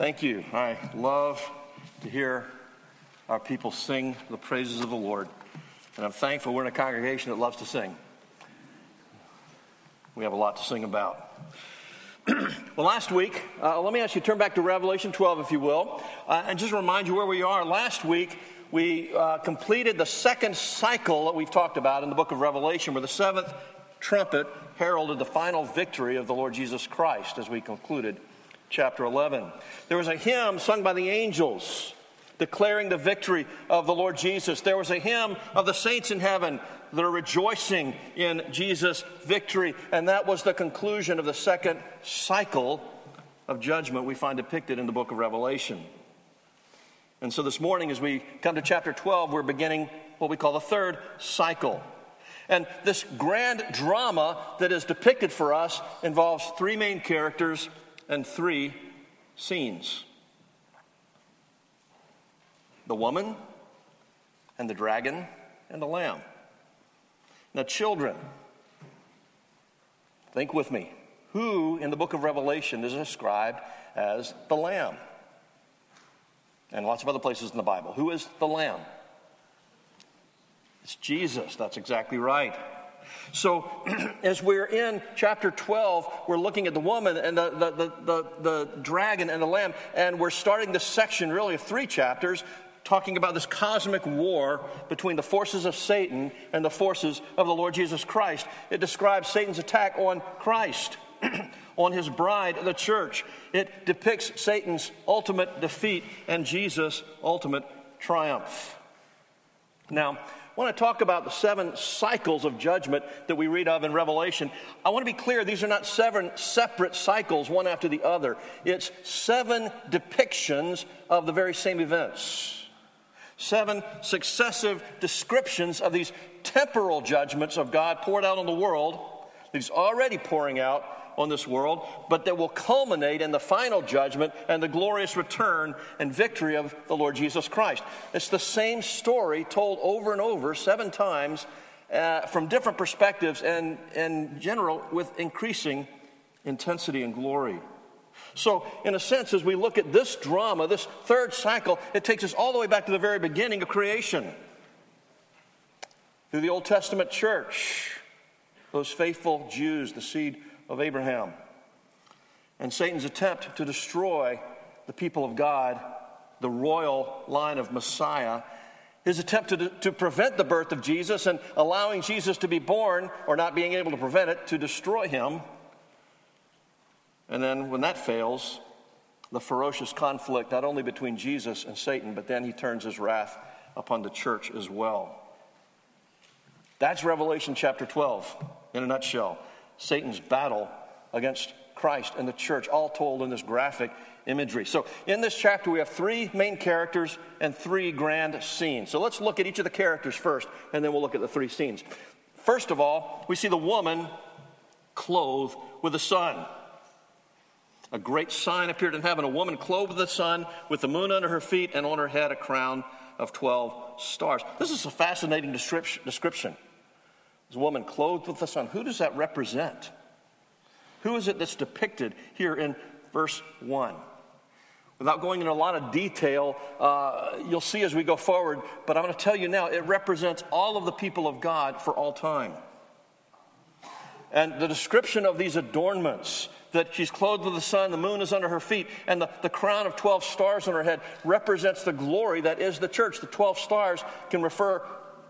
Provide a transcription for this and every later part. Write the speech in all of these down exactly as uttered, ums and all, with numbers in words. Thank you. I love to hear our people sing the praises of the Lord. And I'm thankful we're in a congregation that loves to sing. We have a lot to sing about. Well, last week, uh, let me ask you to turn back to Revelation twelve, if you will, uh, and just remind you where we are. Last week, we uh, completed the second cycle that we've talked about in the book of Revelation, where the seventh trumpet heralded the final victory of the Lord Jesus Christ, as we concluded chapter eleven. There was a hymn sung by the angels declaring the victory of the Lord Jesus. There was a hymn of the saints in heaven that are rejoicing in Jesus' victory. And that was the conclusion of the second cycle of judgment we find depicted in the book of Revelation. And so this morning, as we come to chapter twelve, we're beginning what we call the third cycle. And this grand drama that is depicted for us involves three main characters and three scenes: the woman, and the dragon, and the lamb. Now, children, think with me. Who in the book of Revelation is described as the lamb? And lots of other places in the Bible. Who is the lamb? It's Jesus. That's exactly right. So as we're in chapter twelve, we're looking at the woman and the, the, the, the, the dragon and the lamb, and we're starting this section really of three chapters talking about this cosmic war between the forces of Satan and the forces of the Lord Jesus Christ. It describes Satan's attack on Christ, on his bride, the church. It depicts Satan's ultimate defeat and Jesus' ultimate triumph. Now, I want to talk about the seven cycles of judgment that we read of in Revelation. I want to be clear, these are not seven separate cycles, one after the other. It's seven depictions of the very same events. Seven successive descriptions of these temporal judgments of God poured out on the world, that he's already pouring out on this world, but that will culminate in the final judgment and the glorious return and victory of the Lord Jesus Christ. It's the same story told over and over seven times uh, from different perspectives and in general with increasing intensity and glory. So, in a sense, as we look at this drama, this third cycle, it takes us all the way back to the very beginning of creation, through the Old Testament church, those faithful Jews, the seed of Abraham, and Satan's attempt to destroy the people of God, the royal line of Messiah, his attempt to, to prevent the birth of Jesus and allowing Jesus to be born, or not being able to prevent it, to destroy him. And then when that fails, the ferocious conflict not only between Jesus and Satan, but then he turns his wrath upon the church as well. That's Revelation chapter twelve in a nutshell. Satan's battle against Christ and the church, all told in this graphic imagery. So in this chapter, we have three main characters and three grand scenes. So let's look at each of the characters first, and then we'll look at the three scenes. First of all, we see the woman clothed with the sun. A great sign appeared in heaven, a woman clothed with the sun, with the moon under her feet, and on her head a crown of twelve stars. This is a fascinating description. This woman clothed with the sun. Who does that represent? Who is it that's depicted here in verse one? Without going into a lot of detail, uh, you'll see as we go forward, but I'm going to tell you now, it represents all of the people of God for all time. And the description of these adornments, that she's clothed with the sun, the moon is under her feet, and the, the crown of twelve stars on her head represents the glory that is the church. The twelve stars can refer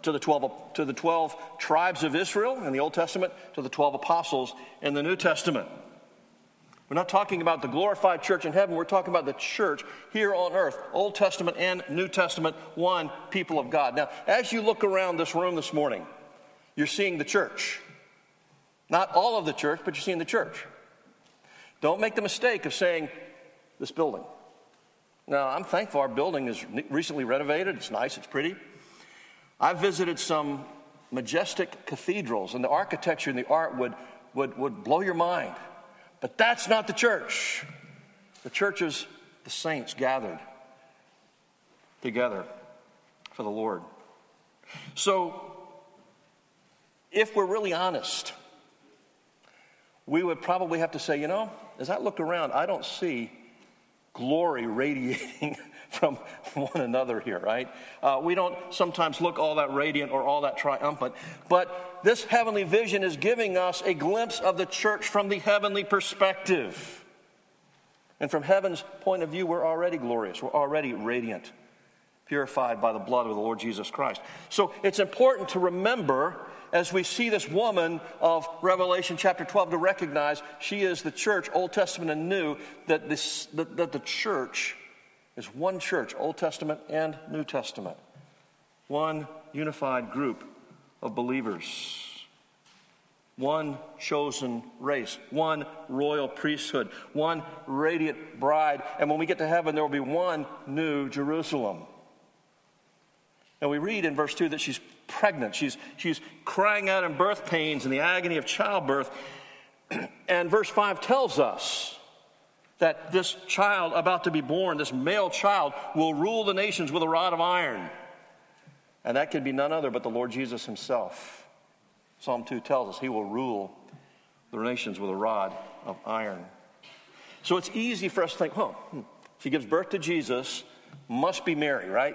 to the twelve to the twelve tribes of Israel in the Old Testament, to the twelve apostles in the New Testament. We're not talking about the glorified church in heaven. We're talking about the church here on earth, Old Testament and New Testament, one people of God. Now, as you look around this room this morning, you're seeing the church. Not all of the church, but you're seeing the church. Don't make the mistake of saying, this building. Now, I'm thankful our building is recently renovated. It's nice. It's pretty. I've visited some majestic cathedrals, and the architecture and the art would, would, would blow your mind. But that's not the church. The church is the saints gathered together for the Lord. So, if we're really honest, we would probably have to say, you know, as I look around, I don't see glory radiating from one another here, right? Uh, we don't sometimes look all that radiant or all that triumphant, but this heavenly vision is giving us a glimpse of the church from the heavenly perspective. And from heaven's point of view, we're already glorious. We're already radiant, purified by the blood of the Lord Jesus Christ. So it's important to remember, as we see this woman of Revelation chapter twelve, to recognize she is the church, Old Testament and New, that, this, that, that the church is one church, Old Testament and New Testament. One unified group of believers. One chosen race, one royal priesthood, one radiant bride. And when we get to heaven, there will be one new Jerusalem. And we read in verse two that she's pregnant. She's, she's crying out in birth pains and the agony of childbirth. And verse five tells us that this child about to be born, this male child, will rule the nations with a rod of iron. And that could be none other but the Lord Jesus himself. Psalm two tells us he will rule the nations with a rod of iron. So it's easy for us to think, oh, she gives birth to Jesus, must be Mary, right?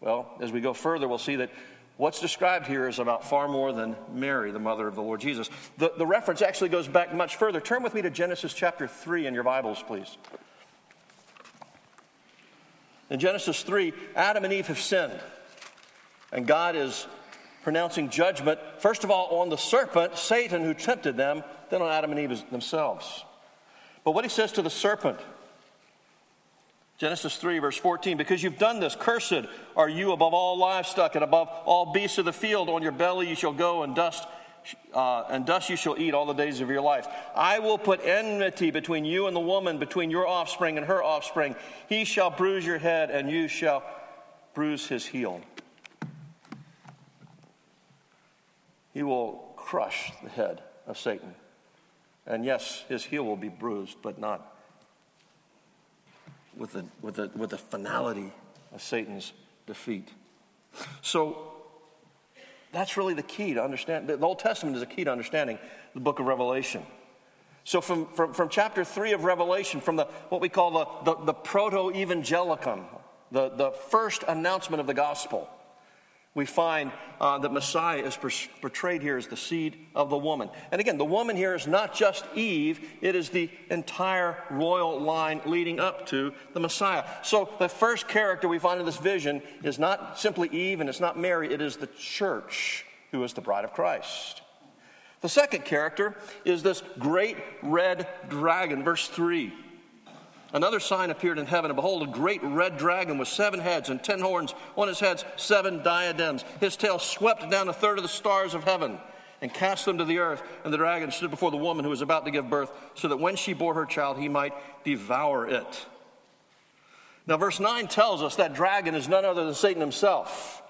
Well, as we go further, we'll see that what's described here is about far more than Mary, the mother of the Lord Jesus. The, the reference actually goes back much further. Turn with me to Genesis chapter three in your Bibles, please. In Genesis three, Adam and Eve have sinned, and God is pronouncing judgment, first of all, on the serpent, Satan, who tempted them, then on Adam and Eve themselves. But what he says to the serpent, Genesis three, verse fourteen, because you've done this, cursed are you above all livestock and above all beasts of the field. On your belly you shall go, and dust uh, and dust you shall eat all the days of your life. I will put enmity between you and the woman, between your offspring and her offspring. He shall bruise your head, and you shall bruise his heel. He will crush the head of Satan. And yes, his heel will be bruised, but not with the, with the, with the finality of Satan's defeat. So that's really the key to understand. The Old Testament is a key to understanding the book of Revelation. So from, from, from chapter three of Revelation, from the what we call the, the, the proto-evangelicum, the, the first announcement of the gospel, we find uh, that Messiah is pers- portrayed here as the seed of the woman. And again, the woman here is not just Eve. It is the entire royal line leading up to the Messiah. So the first character we find in this vision is not simply Eve and it's not Mary. It is the church, who is the bride of Christ. The second character is this great red dragon, verse three. Another sign appeared in heaven, and behold, a great red dragon with seven heads and ten horns. On his heads, seven diadems. His tail swept down a third of the stars of heaven and cast them to the earth. And the dragon stood before the woman who was about to give birth, so that when she bore her child, he might devour it. Now, verse nine tells us that dragon is none other than Satan himself.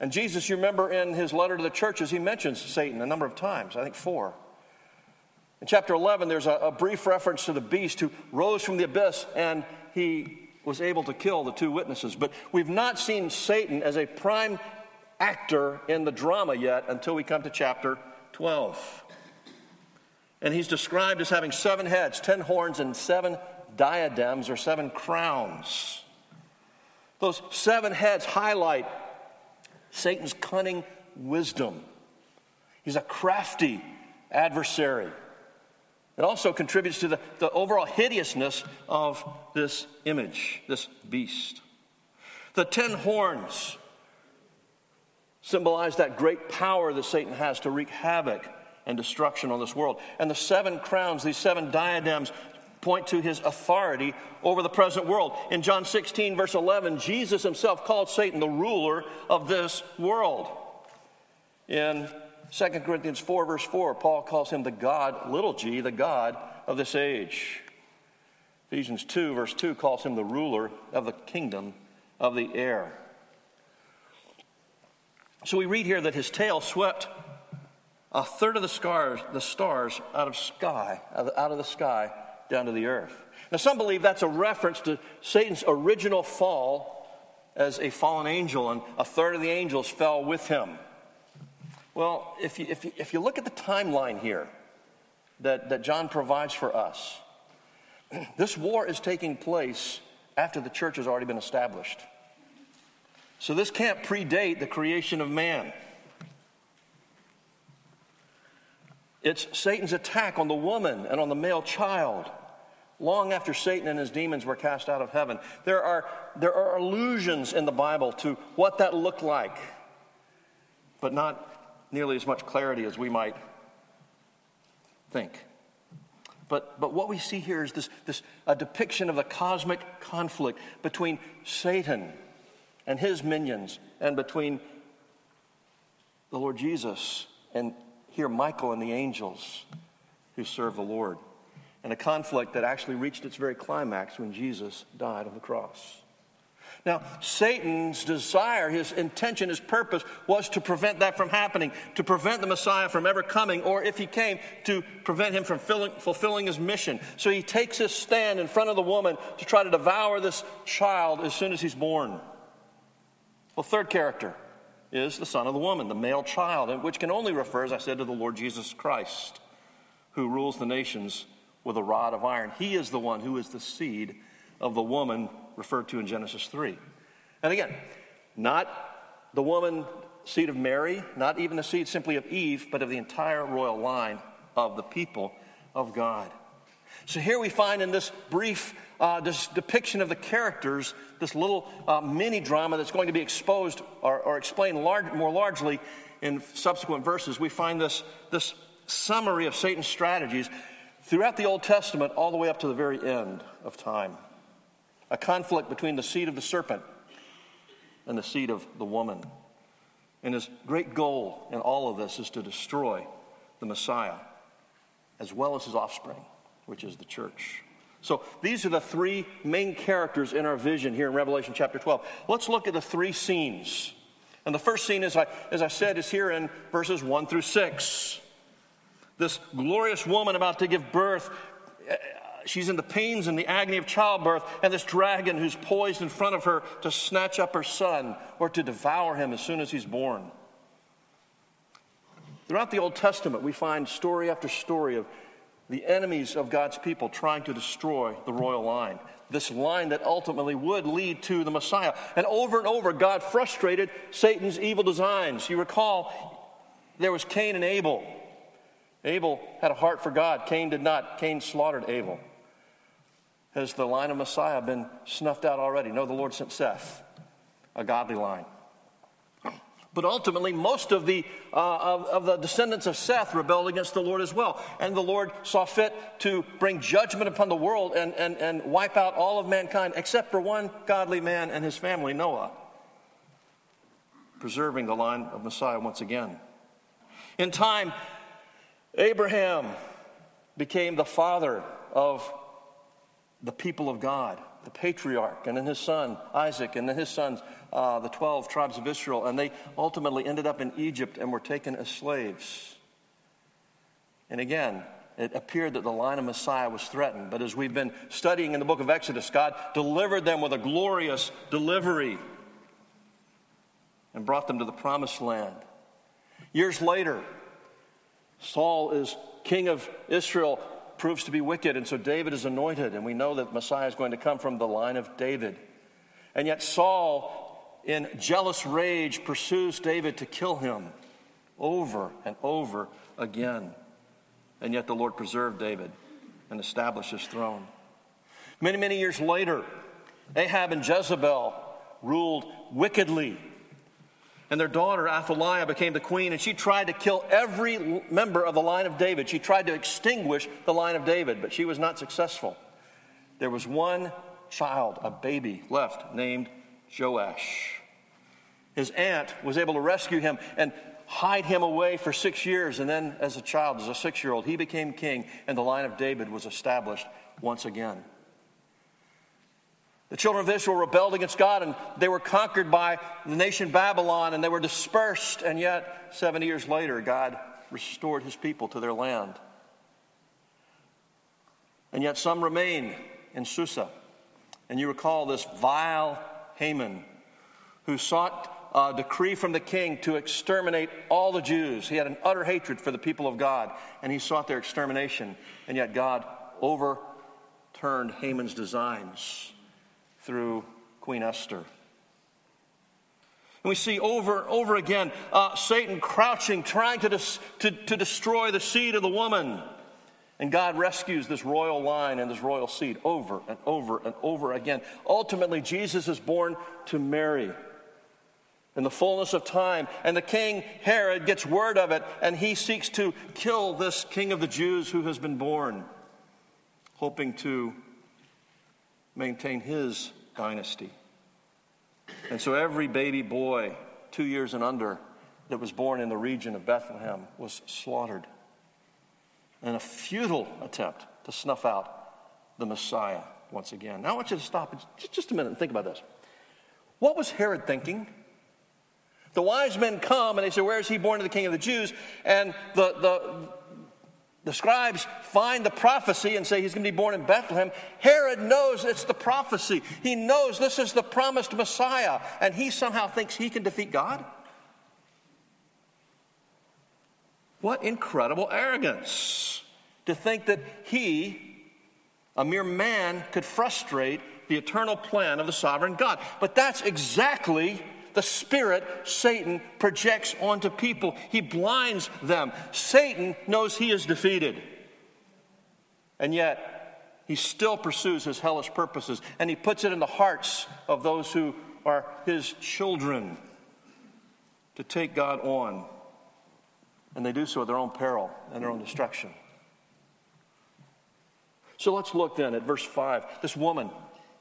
And Jesus, you remember in his letter to the churches, he mentions Satan a number of times, I think four. In chapter eleven, there's a, a brief reference to the beast who rose from the abyss, and he was able to kill the two witnesses. But we've not seen Satan as a prime actor in the drama yet until we come to chapter twelve. And he's described as having seven heads, ten horns, and seven diadems or seven crowns. Those seven heads highlight Satan's cunning wisdom. He's a crafty adversary. It also contributes to the, the overall hideousness of this image, this beast. The ten horns symbolize that great power that Satan has to wreak havoc and destruction on this world. And the seven crowns, these seven diadems, point to his authority over the present world. In John sixteen, verse eleven, Jesus himself called Satan the ruler of this world. In Second Corinthians four, verse four, Paul calls him the God, little g, the God of this age. Ephesians two, verse two, calls him the ruler of the kingdom of the air. So we read here that his tail swept a third of the stars, the stars out of sky, out of the sky down to the earth. Now, some believe that's a reference to Satan's original fall as a fallen angel, and a third of the angels fell with him. Well, if you, if you, if you look at the timeline here that, that John provides for us, This war is taking place after the church has already been established. So this can't predate the creation of man. It's Satan's attack on the woman and on the male child, long after Satan and his demons were cast out of heaven. There are, there are allusions in the Bible to what that looked like, but not nearly as much clarity as we might think. But, but what we see here is this, this a depiction of the cosmic conflict between Satan and his minions, and between the Lord Jesus and here Michael and the angels who serve the Lord. And a conflict that actually reached its very climax when Jesus died on the cross. Now, Satan's desire, his intention, his purpose was to prevent that from happening, to prevent the Messiah from ever coming, or if he came, to prevent him from fulfilling his mission. So he takes his stand in front of the woman to try to devour this child as soon as he's born. Well, third character is the son of the woman, the male child, which can only refer, as I said, to the Lord Jesus Christ, who rules the nations with a rod of iron. He is the one who is the seed of the woman referred to in Genesis three. And again, not the woman seed of Mary, not even the seed simply of Eve, but of the entire royal line of the people of God. So here we find in this brief uh, this depiction of the characters, this little uh, mini-drama that's going to be exposed or, or explained large, more largely in subsequent verses, we find this, this summary of Satan's strategies throughout the Old Testament all the way up to the very end of time. A conflict between the seed of the serpent and the seed of the woman. And his great goal in all of this is to destroy the Messiah as well as his offspring, which is the church. So these are the three main characters in our vision here in Revelation chapter twelve. Let's look at the three scenes. And the first scene, as I, as I said, is here in verses one through six. This glorious woman about to give birth, she's in the pains and the agony of childbirth, and this dragon who's poised in front of her to snatch up her son or to devour him as soon as he's born. Throughout the Old Testament, we find story after story of the enemies of God's people trying to destroy the royal line, this line that ultimately would lead to the Messiah. And over and over, God frustrated Satan's evil designs. You recall, there was Cain and Abel. Abel had a heart for God. Cain did not. Cain slaughtered Abel. Has the line of Messiah been snuffed out already? No, the Lord sent Seth, a godly line. But ultimately, most of the uh, of, of the descendants of Seth rebelled against the Lord as well. And the Lord saw fit to bring judgment upon the world and, and, and wipe out all of mankind, except for one godly man and his family, Noah, preserving the line of Messiah once again. In time, Abraham became the father of the people of God, the patriarch, and then his son, Isaac, and then his sons, uh, the twelve tribes of Israel, and they ultimately ended up in Egypt and were taken as slaves. And again, it appeared that the line of Messiah was threatened, but as we've been studying in the book of Exodus, God delivered them with a glorious delivery and brought them to the promised land. Years later, Saul is king of Israel, proves to be wicked, and so David is anointed, and we know that Messiah is going to come from the line of David. And yet Saul, in jealous rage, pursues David to kill him over and over again. And yet the Lord preserved David and established his throne. Many, many years later, Ahab and Jezebel ruled wickedly, and their daughter, Athaliah, became the queen, and she tried to kill every member of the line of David. She tried to extinguish the line of David, but she was not successful. There was one child, a baby, left named Joash. His aunt was able to rescue him and hide him away for six years, and then as a child, as a six-year-old, he became king, and the line of David was established once again. The children of Israel rebelled against God, and they were conquered by the nation Babylon, and they were dispersed. And yet, seventy years later, God restored his people to their land. And yet some remain in Susa. And you recall this vile Haman, who sought a decree from the king to exterminate all the Jews. He had an utter hatred for the people of God, and he sought their extermination. And yet God overturned turned Haman's designs through Queen Esther. And we see over and over again uh, Satan crouching, trying to, dis- to, to destroy the seed of the woman. And God rescues this royal line and this royal seed over and over and over again. Ultimately, Jesus is born to Mary in the fullness of time. And the king, Herod, gets word of it, and he seeks to kill this king of the Jews who has been born, hoping to maintain his dynasty. And so every baby boy, two years and under, that was born in the region of Bethlehem was slaughtered in a futile attempt to snuff out the Messiah once again. Now I want you to stop just a minute and think about this. What was Herod thinking? The wise men come and they say, where is he born to the king of the Jews? And the, the, the scribes find the prophecy and say he's going to be born in Bethlehem. Herod knows it's the prophecy. He knows this is the promised Messiah. And he somehow thinks he can defeat God? What incredible arrogance to think that he, a mere man, could frustrate the eternal plan of the sovereign God. But that's exactly the spirit Satan projects onto people. He blinds them. Satan knows he is defeated. And yet, he still pursues his hellish purposes, and he puts it in the hearts of those who are his children to take God on. And they do so at their own peril and their own destruction. So let's look then at verse five. This woman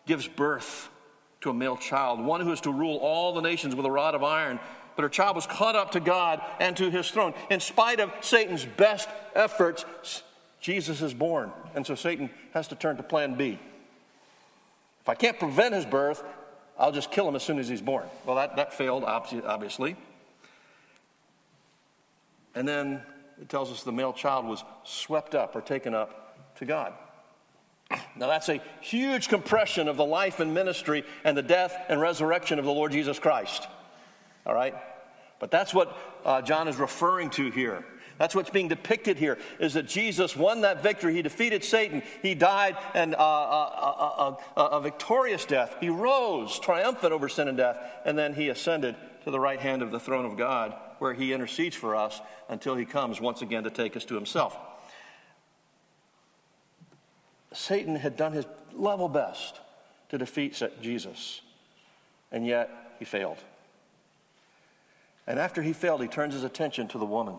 gives birth to a male child, one who is to rule all the nations with a rod of iron. But her child was caught up to God and to his throne. In spite of Satan's best efforts, Jesus is born. And so Satan has to turn to plan B. If I can't prevent his birth, I'll just kill him as soon as he's born. Well, that, that failed, obviously. And then it tells us the male child was swept up or taken up to God. Now that's a huge compression of the life and ministry and the death and resurrection of the Lord Jesus Christ. All right? But that's what uh, John is referring to here. That's what's being depicted here, is that Jesus won that victory. He defeated Satan. He died and, uh, a, a, a, a victorious death. He rose triumphant over sin and death, and then he ascended to the right hand of the throne of God, where he intercedes for us until he comes once again to take us to himself. Satan had done his level best to defeat Jesus, and yet he failed. And after he failed, he turns his attention to the woman.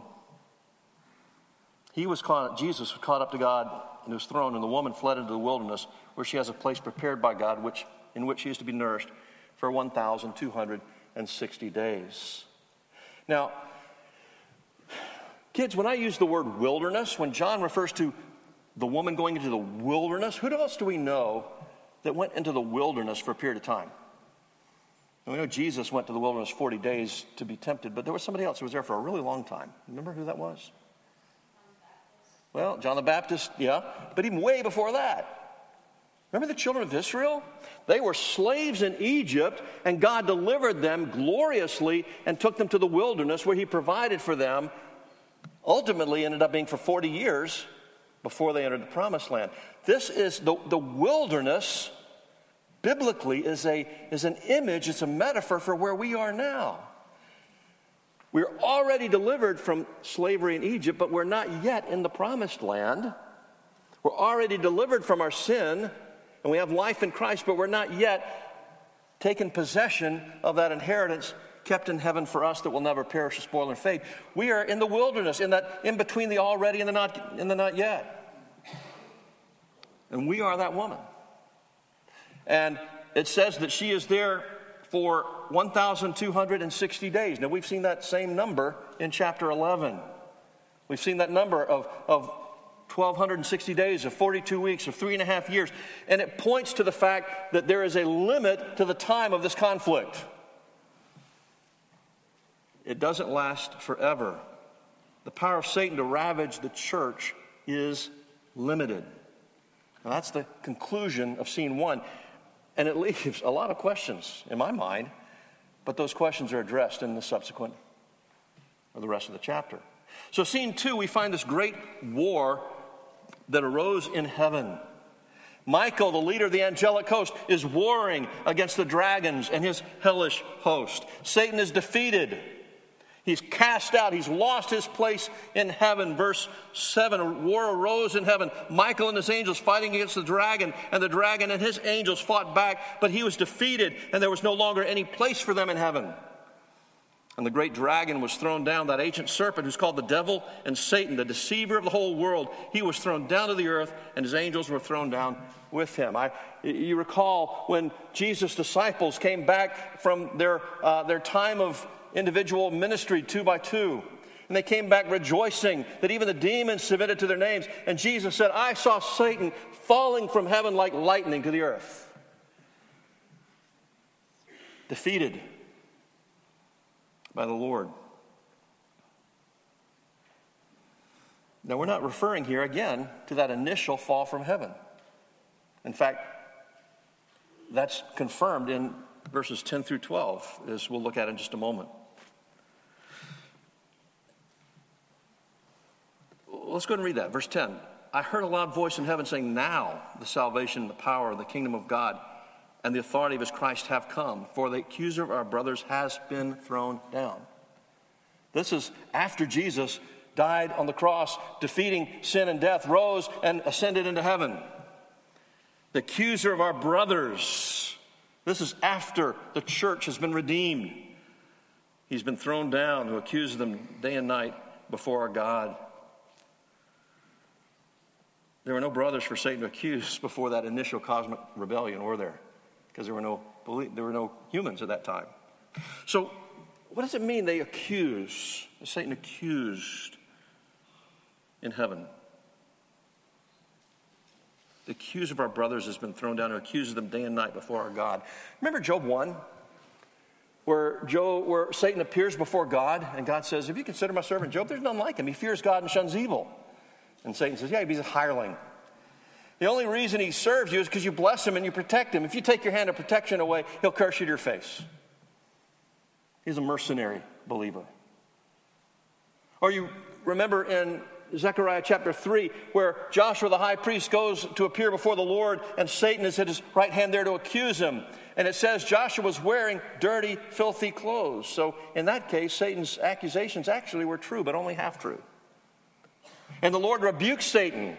He was caught, Jesus was caught up to God and his throne, and the woman fled into the wilderness, where she has a place prepared by God, which in which she is to be nourished for one thousand two hundred sixty days. Now, kids, when I use the word wilderness, when John refers to the woman going into the wilderness, who else do we know that went into the wilderness for a period of time? And we know Jesus went to the wilderness forty days to be tempted, but there was somebody else who was there for a really long time. Remember who that was? Well, John the Baptist, yeah, but even way before that. Remember the children of Israel? They were slaves in Egypt, and God delivered them gloriously and took them to the wilderness where he provided for them. Ultimately ended up being for forty years before they entered the promised land. This is, the, the wilderness biblically is, a, is an image, it's a metaphor for where we are now. We're already delivered from slavery in Egypt, but we're not yet in the promised land. We're already delivered from our sin, and we have life in Christ, but we're not yet taken possession of that inheritance kept in heaven for us that will never perish or spoil and fade. We are in the wilderness, in that in between the already and the not and the not yet. And we are that woman. And it says that she is there for one thousand two hundred sixty days. Now, we've seen that same number in chapter eleven. We've seen that number of, of one thousand two hundred sixty days, of forty-two weeks, of three and a half years. And it points to the fact that there is a limit to the time of this conflict. It doesn't last forever. The power of Satan to ravage the church is limited. Now, that's the conclusion of scene one. And it leaves a lot of questions in my mind, but those questions are addressed in the subsequent or the rest of the chapter. So scene two, we find this great war that arose in heaven. Michael, the leader of the angelic host, is warring against the dragons and his hellish host. Satan is defeated. He's cast out. He's lost his place in heaven. Verse seven, a war arose in heaven. Michael and his angels fighting against the dragon, and the dragon and his angels fought back, but he was defeated, and there was no longer any place for them in heaven. And the great dragon was thrown down, that ancient serpent who's called the devil and Satan, the deceiver of the whole world. He was thrown down to the earth, and his angels were thrown down with him. I, you recall when Jesus' disciples came back from their, uh, their time of individual ministry, two by two, and they came back rejoicing that even the demons submitted to their names. And Jesus said, I saw Satan falling from heaven like lightning to the earth. Defeated by the Lord. Now, we're not referring here again to that initial fall from heaven. In fact, that's confirmed in verses ten through twelve, as we'll look at in just a moment. Let's go ahead and read that. Verse ten. I heard a loud voice in heaven saying, now the salvation, the power, the kingdom of God, and the authority of his Christ have come, for the accuser of our brothers has been thrown down. This is after Jesus died on the cross, defeating sin and death, rose and ascended into heaven. The accuser of our brothers. This is after the church has been redeemed. He's been thrown down, who accuses them day and night before our God. There were no brothers for Satan to accuse before that initial cosmic rebellion, were there? Because there were no there were no humans at that time. So what does it mean they accuse, Satan accused in heaven? The accuser of our brothers has been thrown down, who accuses them day and night before our God. Remember Job one, where, Job, where Satan appears before God, and God says, if you consider my servant Job, there's none like him. He fears God and shuns evil. And Satan says, yeah, he's a hireling. The only reason he serves you is because you bless him and you protect him. If you take your hand of protection away, he'll curse you to your face. He's a mercenary believer. Or you remember in Zechariah chapter three, where Joshua the high priest goes to appear before the Lord, and Satan is at his right hand there to accuse him. And it says Joshua was wearing dirty, filthy clothes. So in that case, Satan's accusations actually were true, but only half true. And the Lord rebukes Satan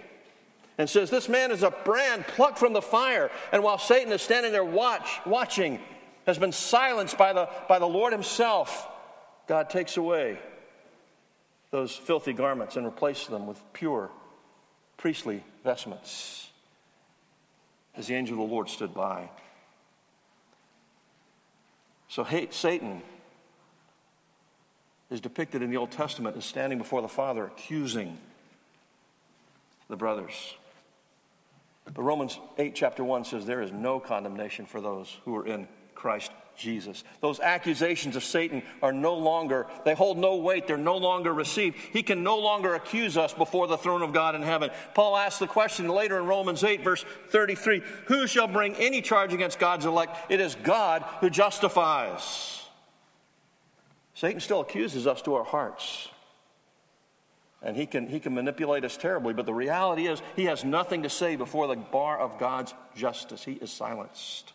and says, this man is a brand plucked from the fire. And while Satan is standing there watch, watching, has been silenced by the, by the Lord himself, God takes away those filthy garments and replaces them with pure priestly vestments, as the angel of the Lord stood by. So hate Satan is depicted in the Old Testament as standing before the Father, accusing the brothers. But Romans eight, chapter one says there is no condemnation for those who are in Christ Jesus. Those accusations of Satan are no longer, they hold no weight. They're no longer received. He can no longer accuse us before the throne of God in heaven. Paul asks the question later in Romans eight, verse thirty-three, who shall bring any charge against God's elect? It is God who justifies. Satan still accuses us to our hearts. And he can he can manipulate us terribly, but the reality is he has nothing to say before the bar of God's justice. He is silenced.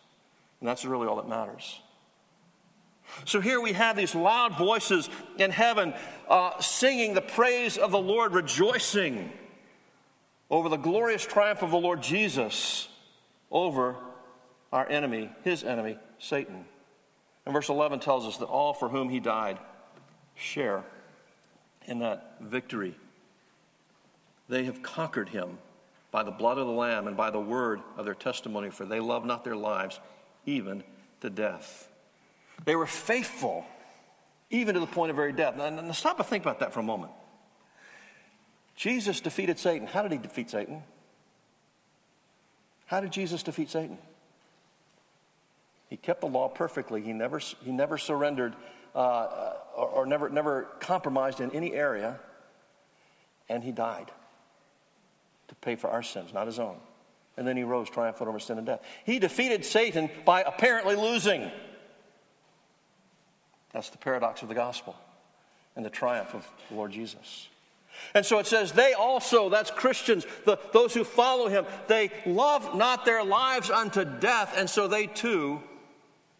And that's really all that matters. So here we have these loud voices in heaven uh, singing the praise of the Lord, rejoicing over the glorious triumph of the Lord Jesus over our enemy, his enemy, Satan. And verse eleven tells us that all for whom he died share in that victory. They have conquered him by the blood of the Lamb and by the word of their testimony, for they love not their lives even to death. They were faithful even to the point of very death. Now, now stop and think about that for a moment. Jesus defeated Satan. How did he defeat Satan? How did Jesus defeat Satan? He kept the law perfectly. He never he never surrendered uh, or, or never never compromised in any area, and he died to pay for our sins, not his own. And then he rose triumphant over sin and death. He defeated Satan by apparently losing. That's the paradox of the gospel and the triumph of the Lord Jesus. And so it says, they also, that's Christians, the, those who follow him, they love not their lives unto death, and so they too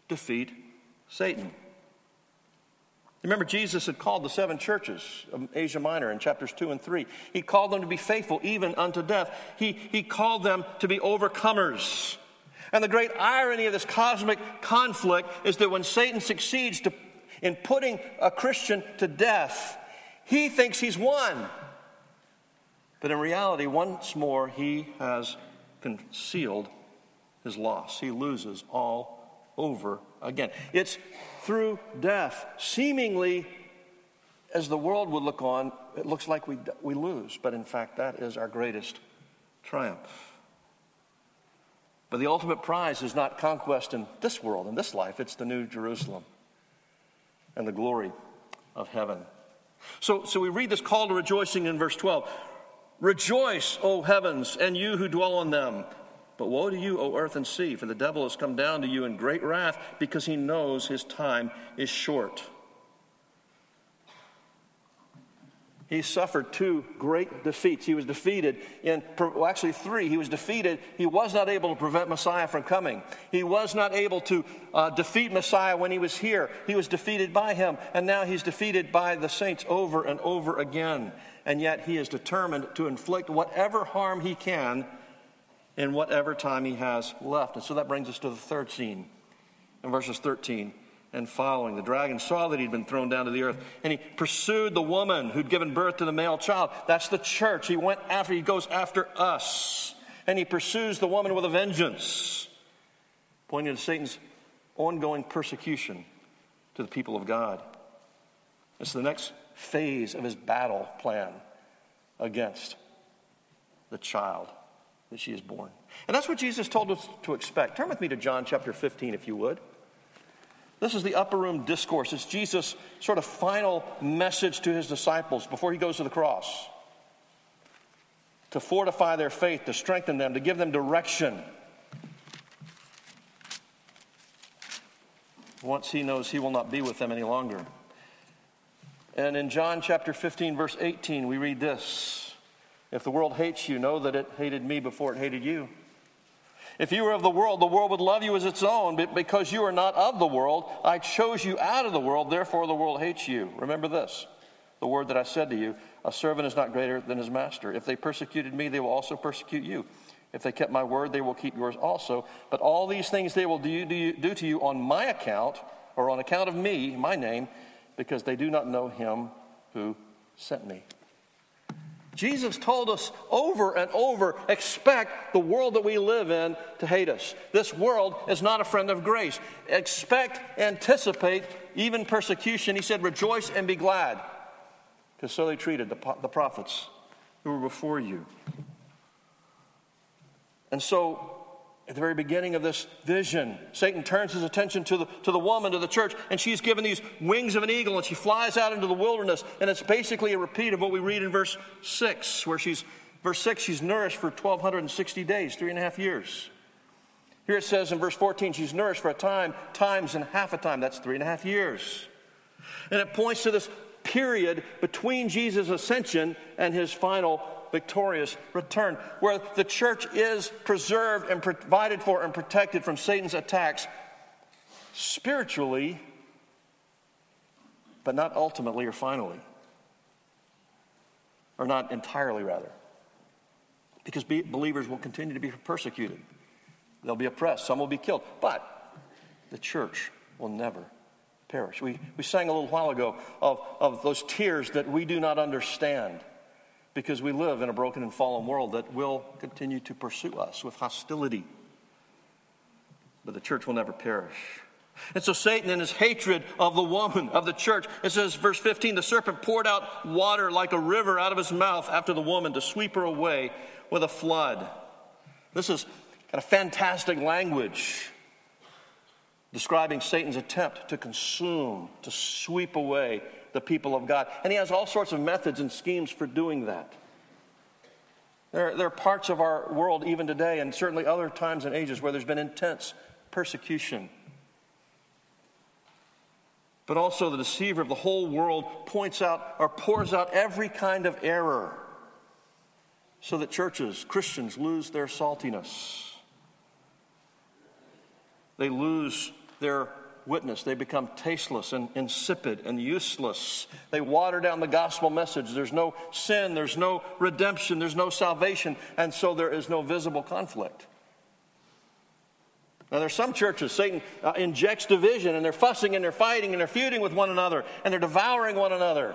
defeat Satan. Remember, Jesus had called the seven churches of Asia Minor in chapters two and three. He called them to be faithful even unto death. He, he called them to be overcomers. And the great irony of this cosmic conflict is that when Satan succeeds to, in putting a Christian to death, he thinks he's won. But in reality, once more, he has concealed his loss. He loses all over again. It's through death, seemingly, as the world would look on, it looks like we, we lose. But in fact, that is our greatest triumph. But the ultimate prize is not conquest in this world, in this life. It's the New Jerusalem and the glory of heaven. So, so we read this call to rejoicing in verse twelve. Rejoice, O heavens, and you who dwell on them. But woe to you, O earth and sea, for the devil has come down to you in great wrath, because he knows his time is short. He suffered two great defeats. He was defeated in, well, actually three. He was defeated. He was not able to prevent Messiah from coming. He was not able to uh, defeat Messiah when he was here. He was defeated by him, and now he's defeated by the saints over and over again. And yet he is determined to inflict whatever harm he can in whatever time he has left. And so that brings us to the third scene in verses thirteen and following. The dragon saw that he'd been thrown down to the earth, and he pursued the woman who'd given birth to the male child. That's the church. He went after, he goes after us, and he pursues the woman with a vengeance, pointing to Satan's ongoing persecution to the people of God. It's the next phase of his battle plan against the child that she is born. And that's what Jesus told us to expect. Turn with me to John chapter fifteen, if you would. This is the upper room discourse. It's Jesus' sort of final message to his disciples before he goes to the cross, to fortify their faith, to strengthen them, to give them direction. Once he knows he will not be with them any longer. And in John chapter fifteen, verse eighteen, we read this. If the world hates you, know that it hated me before it hated you. If you were of the world, the world would love you as its own, but because you are not of the world, I chose you out of the world, therefore the world hates you. Remember this, the word that I said to you, a servant is not greater than his master. If they persecuted me, they will also persecute you. If they kept my word, they will keep yours also. But all these things they will do, do, do to you on my account, or on account of me, my name, because they do not know him who sent me. Jesus told us over and over, expect the world that we live in to hate us. This world is not a friend of grace. Expect, anticipate, even persecution. He said, rejoice and be glad, because so they treated the prophets who were before you. And so, at the very beginning of this vision, Satan turns his attention to the, to the woman, to the church, and she's given these wings of an eagle, and she flies out into the wilderness, and it's basically a repeat of what we read in verse six, where she's, verse six, she's nourished for twelve sixty days, three and a half years. Here it says in verse fourteen, she's nourished for a time, times and half a time, that's three and a half years. And it points to this period between Jesus' ascension and his final victorious return, where the church is preserved and provided for and protected from Satan's attacks spiritually, but not ultimately or finally, or not entirely, rather, because be- believers will continue to be persecuted. They'll be oppressed. Some will be killed, but the church will never perish. We, we sang a little while ago of, of those tears that we do not understand, because we live in a broken and fallen world that will continue to pursue us with hostility. But the church will never perish. And so Satan, in his hatred of the woman, of the church, it says, verse fifteen, the serpent poured out water like a river out of his mouth after the woman to sweep her away with a flood. This is kind of fantastic language describing Satan's attempt to consume, to sweep away the people of God. And he has all sorts of methods and schemes for doing that. There, there are parts of our world even today, and certainly other times and ages, where there's been intense persecution. but also the deceiver of the whole world points out or pours out every kind of error so that churches, Christians, lose their saltiness. They lose their witness. They become tasteless and insipid and useless. They water down the gospel message. There's no sin. There's no redemption. There's no salvation. And so there is no visible conflict. Now, there's some churches, Satan uh, injects division, and they're fussing and they're fighting and they're feuding with one another and they're devouring one another.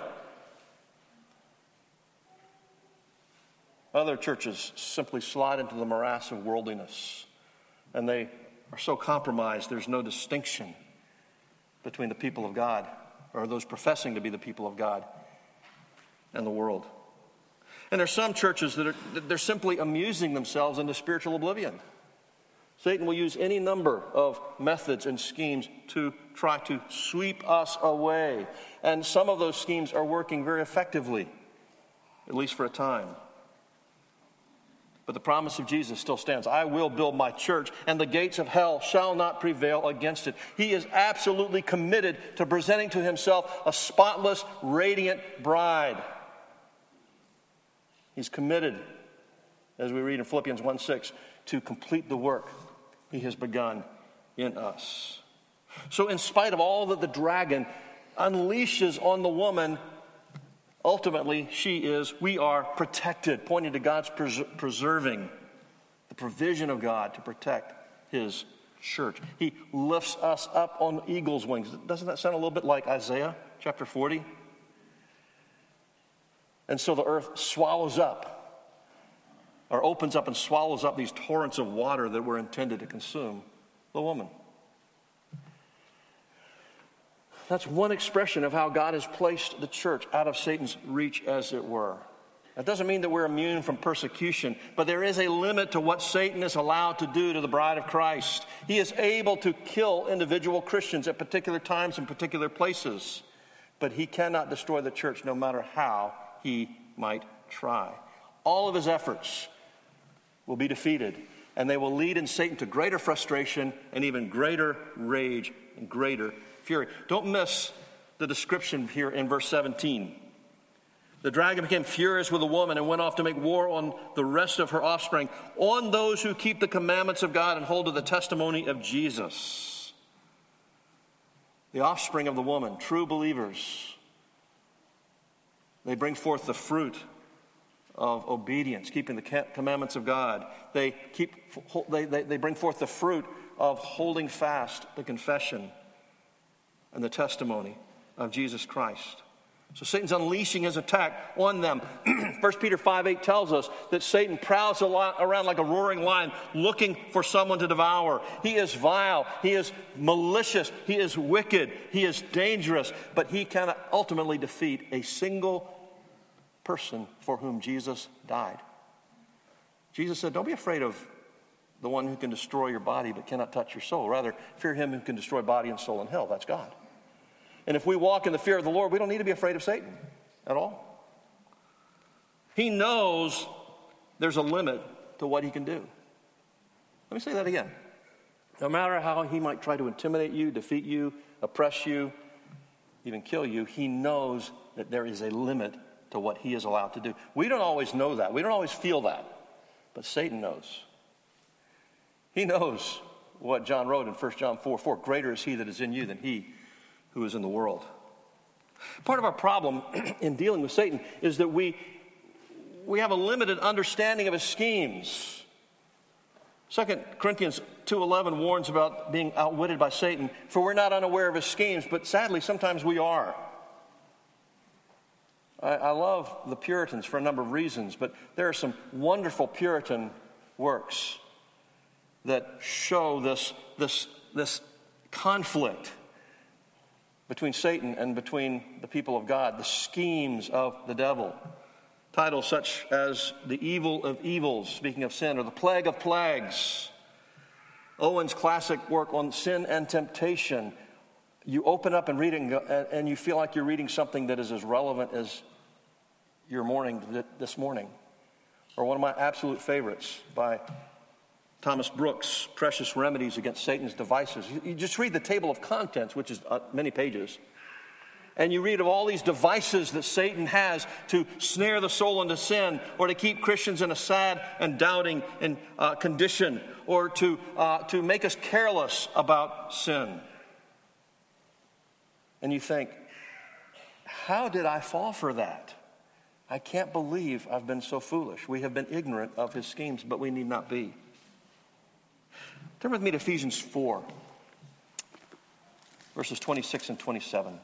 Other churches simply slide into the morass of worldliness, and they are so compromised there's no distinction between the people of God, or those professing to be the people of God, and the world. And there's some churches that are they're simply amusing themselves into spiritual oblivion. Satan will use any number of methods and schemes to try to sweep us away. And some of those schemes are working very effectively, at least for a time. But the promise of Jesus still stands. I will build my church, and the gates of hell shall not prevail against it. He is absolutely committed to presenting to himself a spotless, radiant bride. He's committed, as we read in Philippians one six, to complete the work he has begun in us. So in spite of all that the dragon unleashes on the woman, ultimately, she is, we are protected, pointing to God's pres- preserving, the provision of God to protect his church. He lifts us up on eagle's wings. Doesn't that sound a little bit like Isaiah chapter forty? And so the earth swallows up, or opens up and swallows up these torrents of water that were intended to consume the woman. That's one expression of how God has placed the church out of Satan's reach, as it were. That doesn't mean that we're immune from persecution, but there is a limit to what Satan is allowed to do to the bride of Christ. He is able to kill individual Christians at particular times and particular places, but he cannot destroy the church no matter how he might try. All of his efforts will be defeated, and they will lead in Satan to greater frustration and even greater rage and greater fury. Don't miss the description here in verse seventeen. The dragon became furious with the woman and went off to make war on the rest of her offspring, on those who keep the commandments of God and hold to the testimony of Jesus. The offspring of the woman, true believers, they bring forth the fruit of obedience, keeping the commandments of God. They keep. They, they, they bring forth the fruit of holding fast the confession and the testimony of Jesus Christ. So Satan's unleashing his attack on them. First Peter five eight tells us that Satan prowls around like a roaring lion, looking for someone to devour. He is vile. He is malicious. He is wicked. He is dangerous. But he cannot ultimately defeat a single person for whom Jesus died. Jesus said, don't be afraid of the one who can destroy your body but cannot touch your soul. Rather, fear him who can destroy body and soul in hell. That's God. And if we walk in the fear of the Lord, we don't need to be afraid of Satan at all. He knows there's a limit to what he can do. Let me say that again. No matter how he might try to intimidate you, defeat you, oppress you, even kill you, he knows that there is a limit to what he is allowed to do. We don't always know that. We don't always feel that. But Satan knows. He knows what John wrote in First John four four. Greater is he that is in you than he who is in the world. Part of our problem in dealing with Satan is that we we have a limited understanding of his schemes. Second Corinthians two eleven warns about being outwitted by Satan, for we're not unaware of his schemes, but sadly sometimes we are. I, I love the Puritans for a number of reasons, but there are some wonderful Puritan works that show this, this, this conflict between Satan and between the people of God, the schemes of the devil. Titles such as The Evil of Evils, speaking of sin, or The Plague of Plagues. Owen's classic work on sin and temptation. You open up and read it, and, go, and you feel like you're reading something that is as relevant as your morning this morning. Or one of my absolute favorites by Thomas Brooks, Precious Remedies Against Satan's Devices. You just read the table of contents, which is many pages, and you read of all these devices that Satan has to snare the soul into sin, or to keep Christians in a sad and doubting and, uh, condition, or to, uh, to make us careless about sin. And you think, how did I fall for that? I can't believe I've been so foolish. We have been ignorant of his schemes, but we need not be. Turn with me to Ephesians four, verses twenty-six and twenty-seven.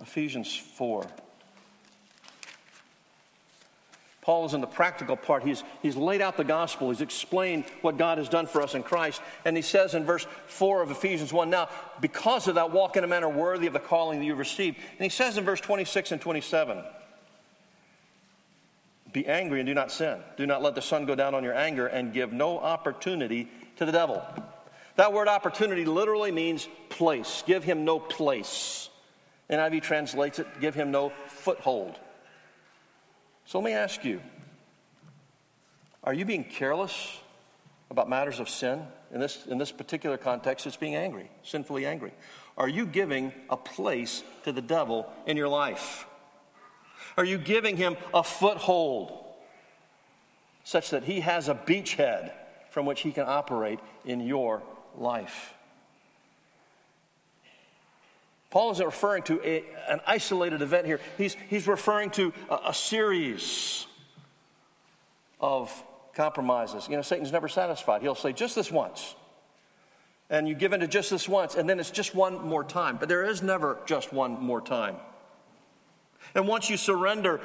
Ephesians four. Paul is in the practical part. He's, he's laid out the gospel. He's explained what God has done for us in Christ. And he says in verse four of Ephesians one, now, because of that, walk in a manner worthy of the calling that you received. And he says in verse twenty-six and twenty-seven, be angry and do not sin. Do not let the sun go down on your anger, and give no opportunity to the devil. That word opportunity literally means place. Give him no place. N I V translates it, give him no foothold. So let me ask you, are you being careless about matters of sin? In this, in this particular context, it's being angry, sinfully angry. Are you giving a place to the devil in your life? Are you giving him a foothold such that he has a beachhead from which he can operate in your life? Paul isn't referring to a, an isolated event here. He's, he's referring to a, a series of compromises. You know, Satan's never satisfied. He'll say, just this once. And you give in to just this once, and then it's just one more time. But there is never just one more time. And once you surrender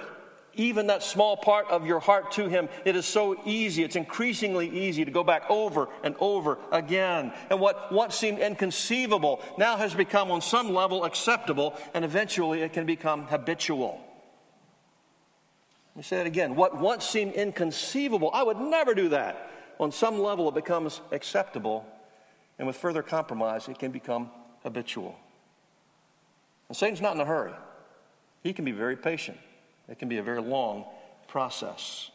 even that small part of your heart to him, it is so easy, it's increasingly easy to go back over and over again. And what once seemed inconceivable now has become on some level acceptable, and eventually it can become habitual. Let me say that again. What once seemed inconceivable, I would never do that. On some level it becomes acceptable, and with further compromise it can become habitual. And Satan's not in a hurry. He can be very patient. It can be a very long process.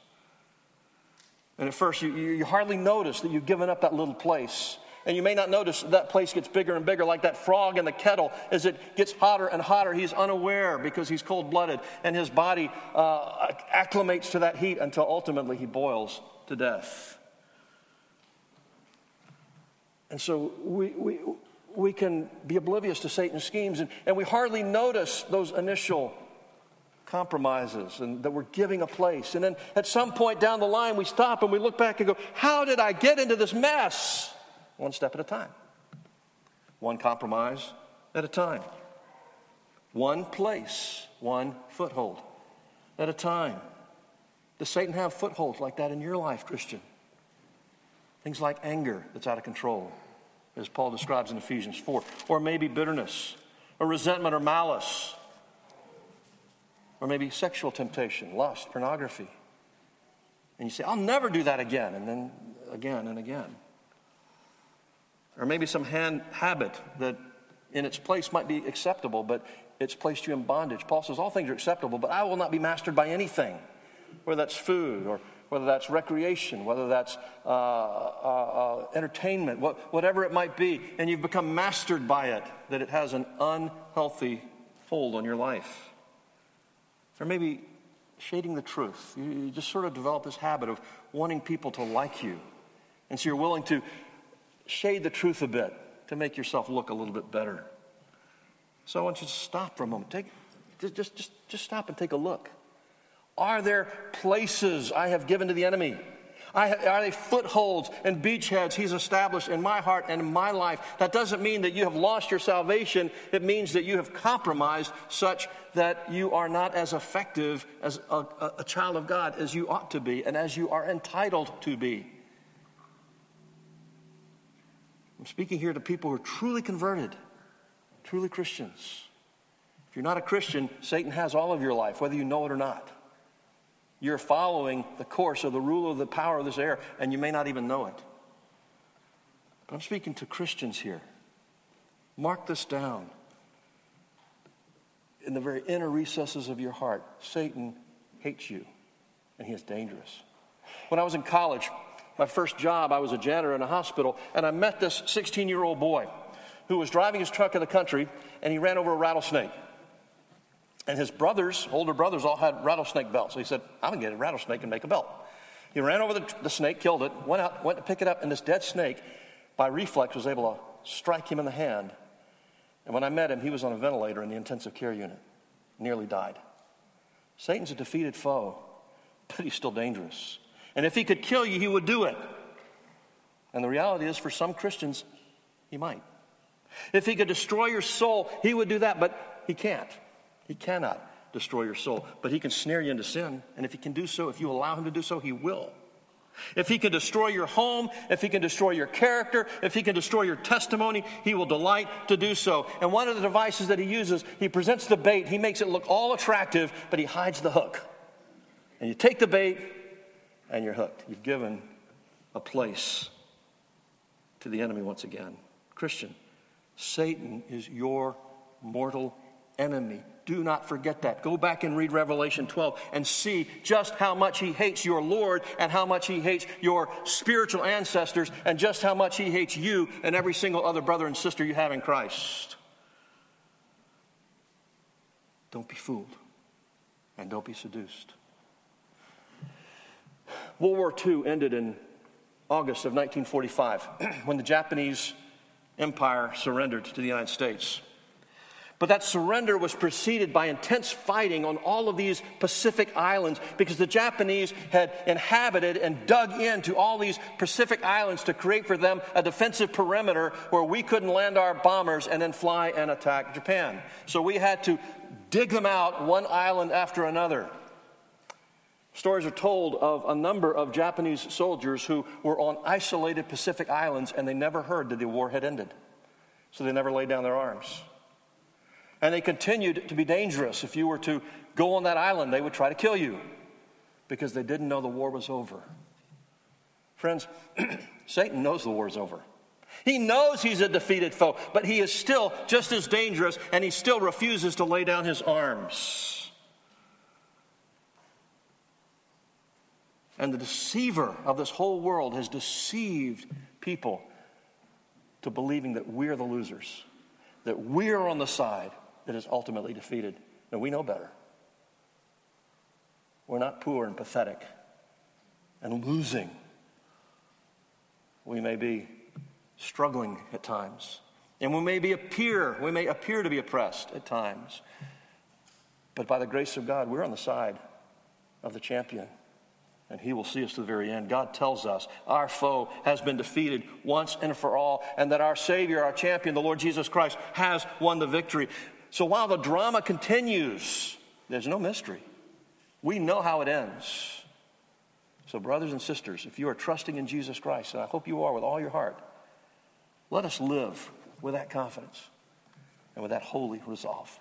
And at first, you, you hardly notice that you've given up that little place. And you may not notice that place gets bigger and bigger, like that frog in the kettle. As it gets hotter and hotter, he's unaware because he's cold-blooded. And his body uh, acclimates to that heat until ultimately he boils to death. And so we... we We can be oblivious to Satan's schemes, and, and we hardly notice those initial compromises and that we're giving a place. And then at some point down the line, we stop and we look back and go, how did I get into this mess? One step at a time. One compromise at a time. One place, one foothold at a time. Does Satan have footholds like that in your life, Christian? Things like anger that's out of control, as Paul describes in Ephesians four, or maybe bitterness, or resentment, or malice, or maybe sexual temptation, lust, pornography. And you say, I'll never do that again, and then again and again. Or maybe some hand habit that in its place might be acceptable, but it's placed you in bondage. Paul says, all things are acceptable, but I will not be mastered by anything, whether that's food or whether that's recreation, whether that's uh, uh, uh, entertainment, what, whatever it might be, and you've become mastered by it, that it has an unhealthy hold on your life. Or maybe shading the truth. You, you just sort of develop this habit of wanting people to like you, and so you're willing to shade the truth a bit to make yourself look a little bit better. So I want you to stop for a moment. Take, just, just, just stop and take a look. Are there places I have given to the enemy? I, are they footholds and beachheads he's established in my heart and in my life? That doesn't mean that you have lost your salvation. It means that you have compromised such that you are not as effective as a, a, a child of God as you ought to be and as you are entitled to be. I'm speaking here to people who are truly converted, truly Christians. If you're not a Christian, Satan has all of your life, whether you know it or not. You're following the course of the ruler of the power of this air, and you may not even know it. But I'm speaking to Christians here. Mark this down. In the very inner recesses of your heart, Satan hates you, and he is dangerous. When I was in college, my first job, I was a janitor in a hospital, and I met this sixteen-year-old boy who was driving his truck in the country, and he ran over a rattlesnake. And his brothers, older brothers, all had rattlesnake belts. So he said, I'm going to get a rattlesnake and make a belt. He ran over the, the snake, killed it, went out, went to pick it up, and this dead snake, by reflex, was able to strike him in the hand. And when I met him, he was on a ventilator in the intensive care unit, nearly died. Satan's a defeated foe, but he's still dangerous. And if he could kill you, he would do it. And the reality is, for some Christians, he might. If he could destroy your soul, he would do that, but he can't. He cannot destroy your soul, but he can snare you into sin. And if he can do so, if you allow him to do so, he will. If he can destroy your home, if he can destroy your character, if he can destroy your testimony, he will delight to do so. And one of the devices that he uses, he presents the bait, he makes it look all attractive, but he hides the hook. And you take the bait, and you're hooked. You've given a place to the enemy once again. Christian, Satan is your mortal enemy. Do not forget that. Go back and read Revelation twelve and see just how much he hates your Lord and how much he hates your spiritual ancestors and just how much he hates you and every single other brother and sister you have in Christ. Don't be fooled and don't be seduced. World War Two ended in August of nineteen forty-five when the Japanese Empire surrendered to the United States. But that surrender was preceded by intense fighting on all of these Pacific islands because the Japanese had inhabited and dug into all these Pacific islands to create for them a defensive perimeter where we couldn't land our bombers and then fly and attack Japan. So we had to dig them out one island after another. Stories are told of a number of Japanese soldiers who were on isolated Pacific islands and they never heard that the war had ended. So they never laid down their arms. And they continued to be dangerous. If you were to go on that island, they would try to kill you because they didn't know the war was over. Friends, Satan knows the war is over. He knows he's a defeated foe, but he is still just as dangerous, and he still refuses to lay down his arms. And the deceiver of this whole world has deceived people to believing that we're the losers, that we're on the side that is ultimately defeated. No, we know better. We're not poor and pathetic and losing. We may be struggling at times. And we may be appear, we may appear to be oppressed at times. But by the grace of God, we're on the side of the champion. And he will see us to the very end. God tells us our foe has been defeated once and for all, and that our Savior, our champion, the Lord Jesus Christ, has won the victory. So while the drama continues, there's no mystery. We know how it ends. So brothers and sisters, if you are trusting in Jesus Christ, and I hope you are with all your heart, let us live with that confidence and with that holy resolve.